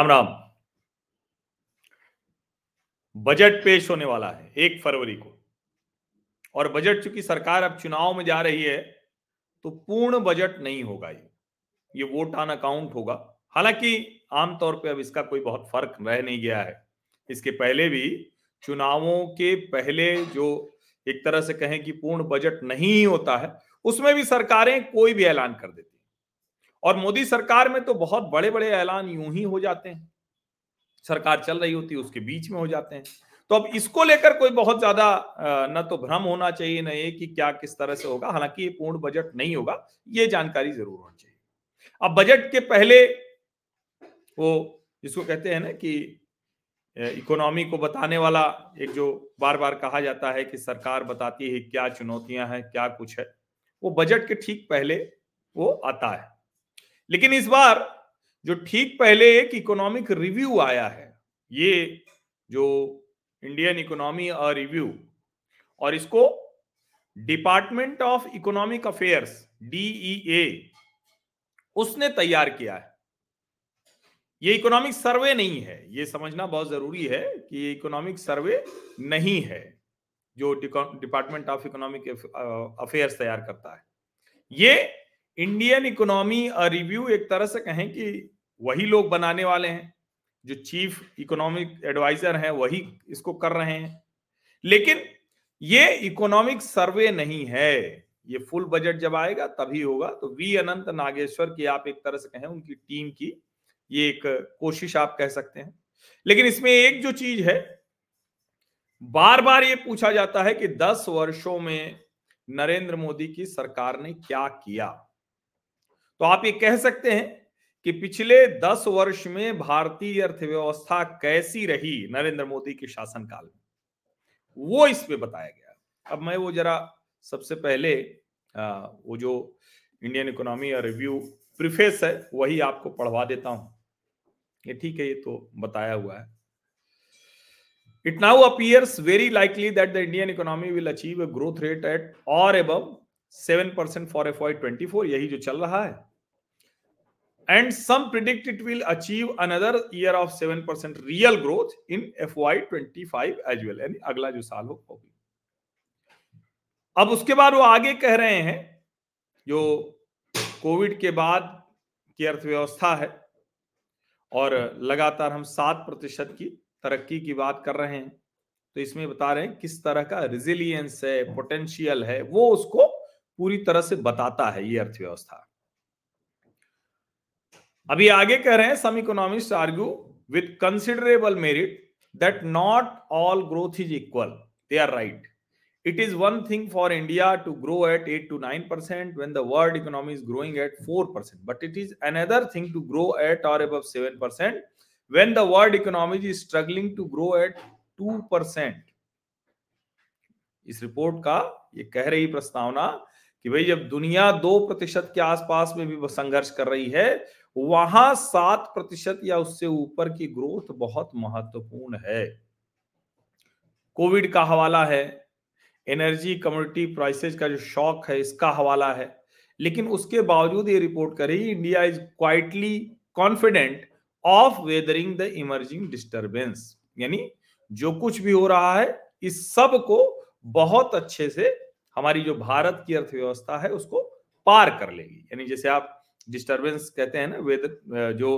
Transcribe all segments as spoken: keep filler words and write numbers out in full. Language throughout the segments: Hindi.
राम राम। बजट पेश होने वाला है एक फरवरी को, और बजट चूंकि सरकार अब चुनाव में जा रही है तो पूर्ण बजट नहीं होगा, ये ये वोट ऑन अकाउंट होगा। हालांकि आमतौर पे अब इसका कोई बहुत फर्क रह नहीं गया है। इसके पहले भी चुनावों के पहले जो एक तरह से कहें कि पूर्ण बजट नहीं होता है, उसमें भी सरकारें कोई भी ऐलान कर देती हैं, और मोदी सरकार में तो बहुत बड़े बड़े ऐलान यूं ही हो जाते हैं, सरकार चल रही होती है उसके बीच में हो जाते हैं। तो अब इसको लेकर कोई बहुत ज्यादा न तो भ्रम होना चाहिए, न ये कि क्या किस तरह से होगा। हालांकि ये पूर्ण बजट नहीं होगा, ये जानकारी जरूर होनी चाहिए। अब बजट के पहले वो जिसको कहते हैं ना कि इकोनॉमी को बताने वाला, एक जो बार बार कहा जाता है कि सरकार बताती है क्या चुनौतियां हैं, क्या कुछ है, वो बजट के ठीक पहले वो आता है। लेकिन इस बार जो ठीक पहले एक इकोनॉमिक रिव्यू आया है, ये जो इंडियन इकोनॉमिक रिव्यू, और इसको department of economic affairs D E A उसने तैयार किया है। ये इकोनॉमिक सर्वे नहीं है, ये समझना बहुत जरूरी है कि ये इकोनॉमिक सर्वे नहीं है जो डिपार्टमेंट ऑफ इकोनॉमिक अफेयर्स तैयार करता है। ये इंडियन इकोनॉमी रिव्यू एक तरह से कहें कि वही लोग बनाने वाले हैं, जो चीफ इकोनॉमिक एडवाइजर हैं वही इसको कर रहे हैं। लेकिन ये इकोनॉमिक सर्वे नहीं है, ये फुल बजट जब आएगा तभी होगा। तो वी अनंत नागेश्वर की आप एक तरह से कहें उनकी टीम की ये एक कोशिश आप कह सकते हैं। लेकिन इसमें एक जो चीज है, बार बार ये पूछा जाता है कि दस वर्षों में नरेंद्र मोदी की सरकार ने क्या किया। तो आप ये कह सकते हैं कि पिछले दस वर्ष में भारतीय अर्थव्यवस्था कैसी रही नरेंद्र मोदी के शासनकाल में, वो इस पे बताया गया। अब मैं वो जरा सबसे पहले आ, वो जो इंडियन इकोनॉमी रिव्यू प्रीफेस है वही आपको पढ़वा देता हूँ। ये ठीक है, ये तो बताया हुआ है। It now appears very likely that the Indian economy will achieve a growth rate at or above seven percent for F Y twenty four, यही जो चल रहा है। And some predict it will achieve another year of seven percent real growth in F Y twenty five as well, यानी अगला जो साल हो होगी। अब उसके बाद वो आगे कह रहे हैं जो कोविड के बाद की अर्थव्यवस्था है और लगातार हम सात प्रतिशत की तरक्की की बात कर रहे हैं, तो इसमें बता रहे हैं किस तरह का रिजिलियंस है, पोटेंशियल है, वो उसको पूरी तरह से बताता है ये अर्थव्यवस्था। अभी आगे कह रहे हैं, some economist argue with considerable merit that not all growth is equal, they are right. It is one thing for India to grow at eight to nine percent when the world economy is growing at four percent, but it is another thing to grow at or above seven percent when the world economy is struggling to grow at two percent. इस रिपोर्ट का ये कह रही प्रस्तावना कि भाई जब दुनिया दो प्रतिशत के आसपास में भी संघर्ष कर रही है, वहां सात प्रतिशत या उससे ऊपर की ग्रोथ बहुत महत्वपूर्ण है। कोविड का हवाला है, एनर्जी कमोडिटी प्राइसेज का जो शॉक है इसका हवाला है, लेकिन उसके बावजूद ये रिपोर्ट कर रही India is quietly confident of weathering the emerging disturbance, यानी जो कुछ भी हो रहा है इस सब को बहुत अच्छे से हमारी जो भारत की अर्थव्यवस्था है उसको पार कर लेगी। यानी जैसे आप डिस्टर्बेंस कहते हैं ना, वेदर जो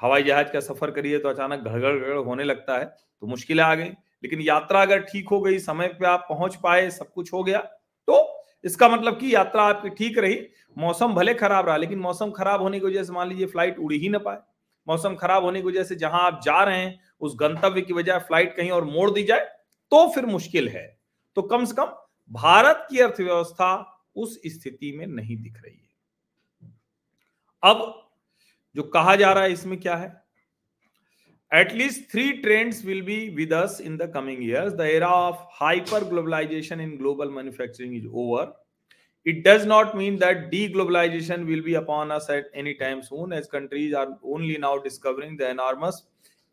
हवाई जहाज का सफर करिए तो अचानक घड़घड़ घड़ होने लगता है तो मुश्किलें आ गई, लेकिन यात्रा अगर ठीक हो गई, समय पे आप पहुंच पाए, सब कुछ हो गया, तो इसका मतलब कि यात्रा आपकी ठीक रही। मौसम भले खराब रहा, लेकिन मौसम खराब होने की वजह से मान लीजिए फ्लाइट उड़ी ही ना पाए, मौसम खराब होने की वजह से जहां आप जा रहे हैं उस गंतव्य की बजाय फ्लाइट कहीं और मोड़ दी जाए तो फिर मुश्किल है। तो कम से कम भारत की अर्थव्यवस्था उस स्थिति में नहीं दिख रही है। अब जो कहा जा रहा है इसमें क्या है, at least three trends will be with us in the coming years, the era of hyper globalisation in global manufacturing is over. It does not mean that D globalisation will be upon us at any time soon, as countries are only now discovering the enormous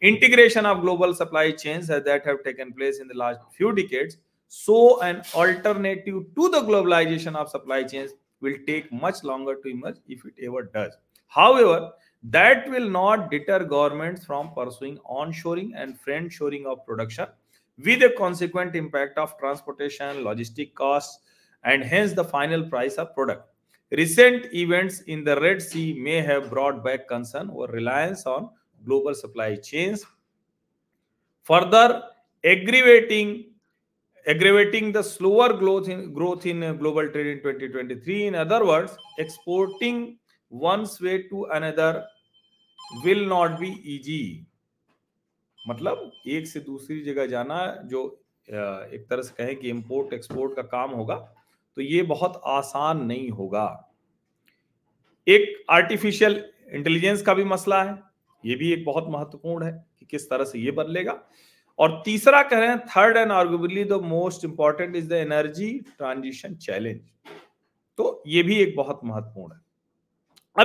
integration of global supply chains that have taken place in the last few decades, so an alternative to the globalisation of supply chains will take much longer to emerge if it ever does. However, That will not deter governments from pursuing onshoring and friendshoring of production with a consequent impact of transportation, logistic costs, and hence the final price of product. Recent events in the Red Sea may have brought back concern over reliance on global supply chains, further aggravating aggravating the slower growth in, growth in global trade in twenty twenty-three. In other words, exporting one's way to another will not be easy. मतलब एक से दूसरी जगह जाना जो एक तरह से कहें कि इम्पोर्ट एक्सपोर्ट का काम होगा तो ये बहुत आसान नहीं होगा। एक आर्टिफिशियल इंटेलिजेंस का भी मसला है, ये भी एक बहुत महत्वपूर्ण है कि किस तरह से ये बदलेगा। और तीसरा कह रहे हैं third and arguably the most important is the energy transition challenge, तो ये भी एक बहुत महत्वपूर्ण है।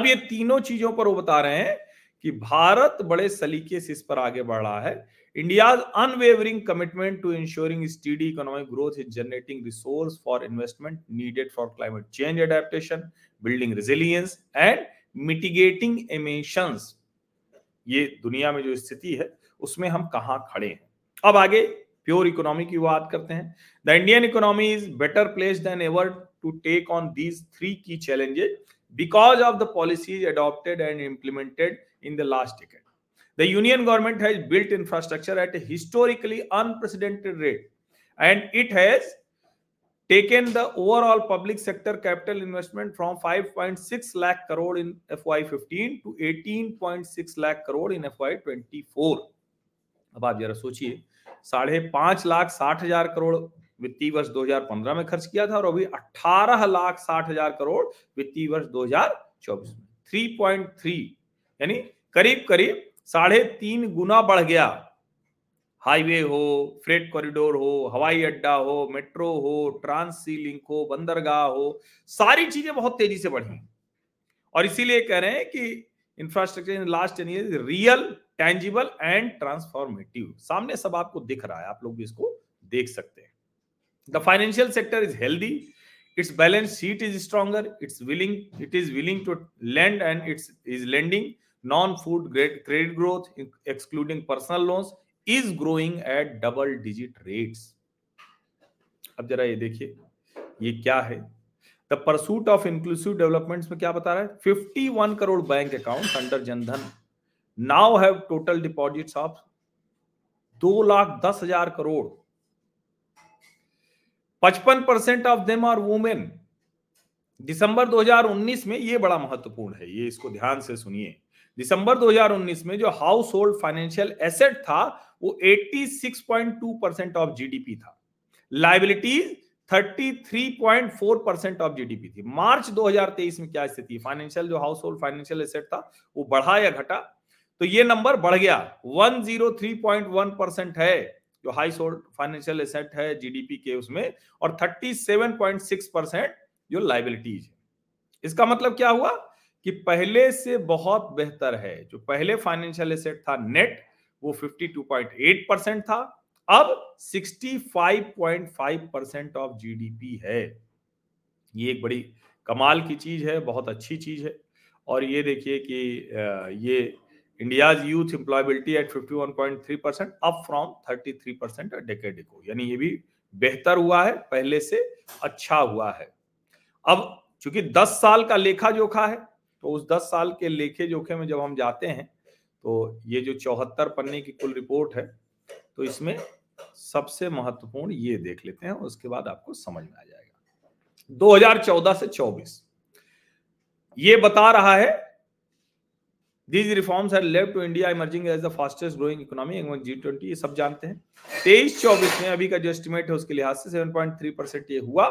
अब ये तीनों चीजों पर वो बता रहे हैं कि भारत बड़े सलीके से इस पर आगे बढ़ रहा है। India's unwavering commitment to ensuring steady economic growth is generating resource for investment needed for climate change adaptation, building resilience and mitigating emissions. ये दुनिया में जो स्थिति है उसमें हम कहां खड़े हैं। अब आगे प्योर इकोनॉमी की बात करते हैं। The Indian economy is better placed than ever to take on these three key challenges because of the policies adopted and implemented in the last decade. The union government has built infrastructure at a historically unprecedented rate, and it has taken the overall public sector capital investment from five point six lakh crore in F Y fifteen to eighteen point six lakh crore in F Y twenty-four. अब आप जरा सोचिए, साढ़े पांच लाख साठ हजार करोड़ वित्तीय वर्ष दो हज़ार पंद्रह में खर्च किया था और अभी अठारह लाख साठ हजार करोड़ वित्तीय वर्ष दो हज़ार चौबीस में तीन पॉइंट तीन यानी करीब करीब साढ़े तीन गुना बढ़ गया। हाईवे हो, फ्रेट कॉरिडोर हो, हवाई अड्डा हो, मेट्रो हो, ट्रांसी लिंक हो, बंदरगाह हो, सारी चीजें बहुत तेजी से बढ़ी और इसीलिए कह रहे हैं कि infrastructure in last ten year real, tangible and transformative. सामने सब आपको दिख रहा है, आप लोग भी इसको देख सकते हैं। The financial sector is healthy, its balance sheet is stronger, it's willing, it is willing to lend and it is lending. Non-food grade credit growth, excluding personal loans, is growing at double-digit rates. अब जरा ये देखिए, ये क्या है? The pursuit of inclusive developments में क्या बता रहा है? fifty-one crore bank accounts under Jan Dhan now have total deposits of दो लाख दस हजार करोड़। पचपन percent of them are women. दिसंबर दो हज़ार उन्नीस में ये बड़ा महत्वपूर्ण है, ये इसको ध्यान से सुनिए। दिसंबर दो हज़ार उन्नीस में जो हाउस होल्ड फाइनेंशियल एसेट था वो छियासी पॉइंट दो परसेंट ऑफ जीडीपी था, लायबिलिटीज तैंतीस पॉइंट चार परसेंट ऑफ जीडीपी थी। मार्च दो हज़ार तेईस में क्या स्थिति, फाइनेंशियल जो हाउस होल्ड फाइनेंशियल एसेट था वो बढ़ा या घटा, तो ये नंबर बढ़ गया, एक सौ तीन पॉइंट एक परसेंट है जो हाउस होल्ड फाइनेंशियल एसेट है जीडीपी के उसमें, और सैंतीस पॉइंट छह परसेंट जो लायबिलिटीज है। इसका मतलब क्या हुआ कि पहले से बहुत बेहतर है। जो पहले फाइनेंशियल एसेट था नेट वो बावन पॉइंट आठ परसेंट था, अब पैंसठ पॉइंट पाँच परसेंट ऑफ जीडीपी है। ये एक बड़ी कमाल की चीज है, बहुत अच्छी चीज है। और ये देखिए कि ये India's youth employability at fifty-one point three percent up from thirty-three percent a decade ago, यानी ये भी बेहतर हुआ है, पहले से अच्छा हुआ है। अब चूंकि दस साल का लेखा जोखा है तो उस दस साल के लेखे जोखे में जब हम जाते हैं तो ये जो चौहत्तर पन्ने की कुल रिपोर्ट है तो इसमें सबसे महत्वपूर्ण ये देख लेते हैं और उसके बाद आपको समझ में आ जाएगा। दो हज़ार चौदह से चौबीस ये बता रहा है These reforms have led to India emerging as the fastest growing economy among G twenty, ये सब जानते हैं। तेईस चौबीस में अभी का जो एस्टिमेट है उसके लिहाज से सात पॉइंट तीन परसेंट ये हुआ,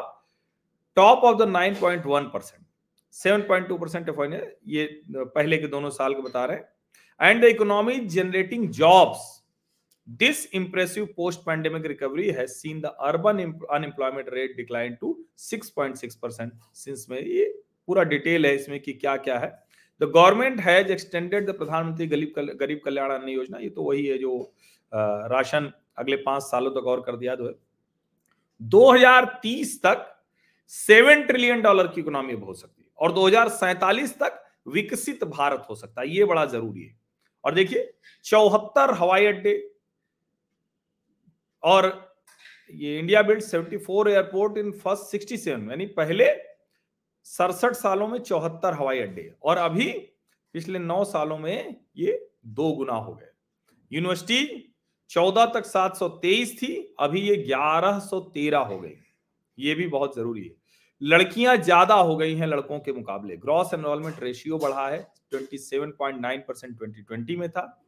top of the nine point one percent, सात पॉइंट टू परसेंट ये पहले के दोनों साल के बता रहे हैं। And the economy generating jobs, this impressive post pandemic recovery has seen the urban unemployment rate decline to six point six percent since में। ये पूरा डिटेल है इसमें कि क्या क्या है। The government has extended the प्रधानमंत्री गरीब कल्याण अन्न योजना, ये तो वही है जो राशन अगले पांच सालों तक और कर दिया। दो हज़ार तीस तक सेवन ट्रिलियन डॉलर की इकोनॉमी हो सकती है और दो हज़ार सैंतालीस तक विकसित भारत हो सकता है, ये बड़ा जरूरी है। और देखिए चौहत्तर हवाई अड्डे और ये इंडिया बिल्ड चौहत्तर एयरपोर्ट इन फर्स्ट सड़सठ, यानी पहले सड़सठ सालों में चौहत्तर हवाई अड्डे और अभी पिछले नौ सालों में ये दो गुना हो गए। यूनिवर्सिटी चौदह तक सात सौ तेईस थी, अभी ये ग्यारह सौ तेरह हो गई, ये भी बहुत जरूरी है। लड़कियां ज्यादा हो गई हैं लड़कों के मुकाबले, ग्रॉस एनरोलमेंट रेशियो बढ़ा है, सत्ताईस पॉइंट नौ परसेंट दो हज़ार बीस में था,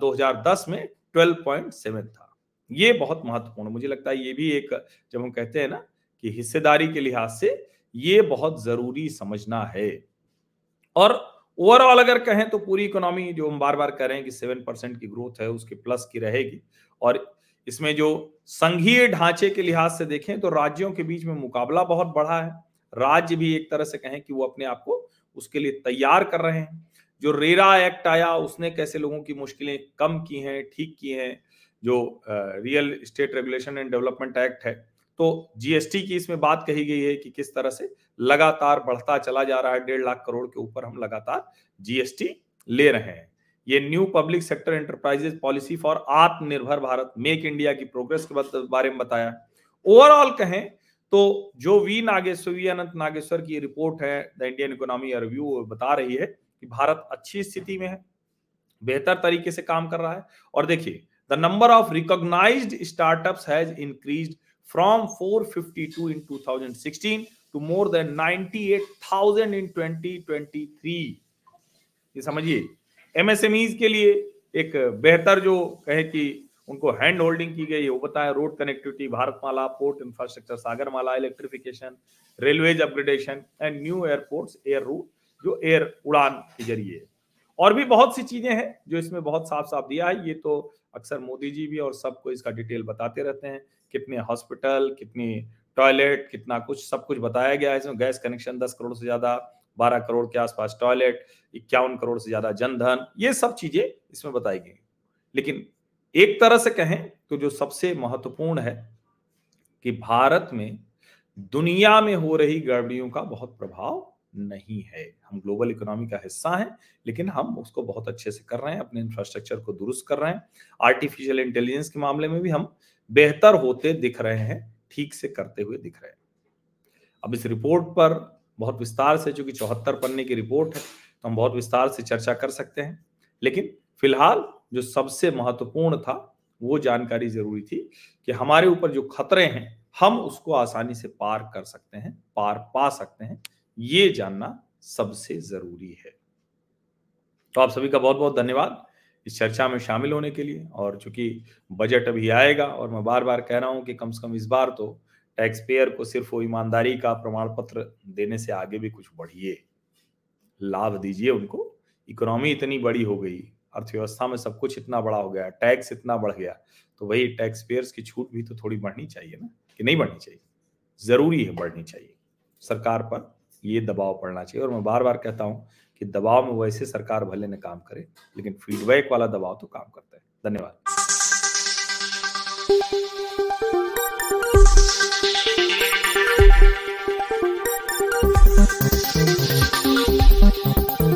दो हज़ार दस में बारह पॉइंट सात था। ये बहुत महत्वपूर्ण, मुझे लगता है ये भी एक, जब हम कहते हैं ना कि हिस्सेदारी के लिहाज से ये बहुत जरूरी समझना है। और ओवरऑल अगर कहें तो पूरी इकोनॉमी जो हम बार बार कह रहे हैं कि सेवन परसेंट की ग्रोथ है उसके प्लस की रहेगी, और इसमें जो संघीय ढांचे के लिहाज से देखें तो राज्यों के बीच में मुकाबला बहुत बढ़ा है। राज्य भी एक तरह से कहें कि वो अपने आप को उसके लिए तैयार कर रहे हैं। जो रेरा एक्ट आया उसने कैसे लोगों की मुश्किलें कम की हैं, ठीक की हैं। जो real estate regulation and development act है, तो जीएसटी की इसमें बात कही गई है कि किस तरह से लगातार बढ़ता चला जा रहा है, डेढ़ लाख करोड़ के ऊपर हम लगातार जीएसटी ले रहे हैं। ये new public sector enterprises policy for आत्मनिर्भर भारत, मेक इंडिया की प्रोग्रेस के बारे में बताया। ओवरऑल कहें तो जो वी नागेश्वर वी अनंत नागेश्वर की रिपोर्ट है द इंडियन इकोनॉमिक रिव्यू, बता रही है कि भारत अच्छी स्थिति में है, बेहतर तरीके से काम कर रहा है। और देखिए the number of recognised startups has increased from four hundred fifty-two in two thousand sixteen to more than ninety-eight thousand in twenty twenty-three। ये समझिए M S M Es के लिए एक बेहतर जो कहे कि उनको हैंड होल्डिंग की गई है वो बताएं। Road connectivity, Bharatmala, port infrastructure Sagarmala, electrification, railways upgradation and new airports air route जो एयर उड़ान के जरिए, और भी बहुत सी चीजें हैं जो इसमें बहुत साफ साफ दिया है। ये तो अक्सर मोदी जी भी और सबको इसका डिटेल बताते रहते हैं, कितने हॉस्पिटल, कितनी टॉयलेट, कितना कुछ, सब कुछ बताया गया है इसमें। गैस कनेक्शन दस करोड़ से ज्यादा, बारह करोड़ के आसपास टॉयलेट, इक्यावन करोड़ से ज्यादा जनधन, ये सब चीजें इसमें बताई गई। लेकिन एक तरह से कहें तो जो सबसे महत्वपूर्ण है कि भारत में दुनिया में हो रही गड़बड़ियों का बहुत प्रभाव नहीं है। हम ग्लोबल इकोनॉमी का हिस्सा हैं, लेकिन हम उसको बहुत अच्छे से कर रहे हैं, अपने इंफ्रास्ट्रक्चर को दुरुस्त कर रहे हैं। आर्टिफिशियल इंटेलिजेंस के मामले में भी हम बेहतर होते दिख रहे हैं, ठीक से करते हुए दिख रहे हैं। अब इस रिपोर्ट पर बहुत विस्तार से, चूंकि चौहत्तर पन्ने की रिपोर्ट है तो हम बहुत विस्तार से चर्चा कर सकते हैं, लेकिन फिलहाल जो सबसे महत्वपूर्ण था वो जानकारी जरूरी थी कि हमारे ऊपर जो खतरे हैं हम उसको आसानी से पार कर सकते हैं, पार पा सकते हैं, ये जानना सबसे जरूरी है। तो आप सभी का बहुत बहुत धन्यवाद इस चर्चा में शामिल होने के लिए। और चूंकि बजट अभी आएगा और मैं बार बार कह रहा हूं कि कम से कम इस बार तो टैक्स पेयर को सिर्फ वो ईमानदारी का प्रमाण पत्र देने से आगे भी कुछ बढ़िए, लाभ दीजिए उनको। इकोनॉमी इतनी बड़ी हो गई, अर्थव्यवस्था में सब कुछ इतना बड़ा हो गया, टैक्स इतना बढ़ गया, तो वही टैक्स पेयर्स की छूट भी तो थोड़ी बढ़नी चाहिए ना, कि नहीं बढ़नी चाहिए? जरूरी है, बढ़नी चाहिए। सरकार पर ये दबाव पड़ना चाहिए। और मैं बार बार कहता हूं कि दबाव में वैसे सरकार भले न काम करे, लेकिन फीडबैक वाला दबाव तो काम करता है। धन्यवाद।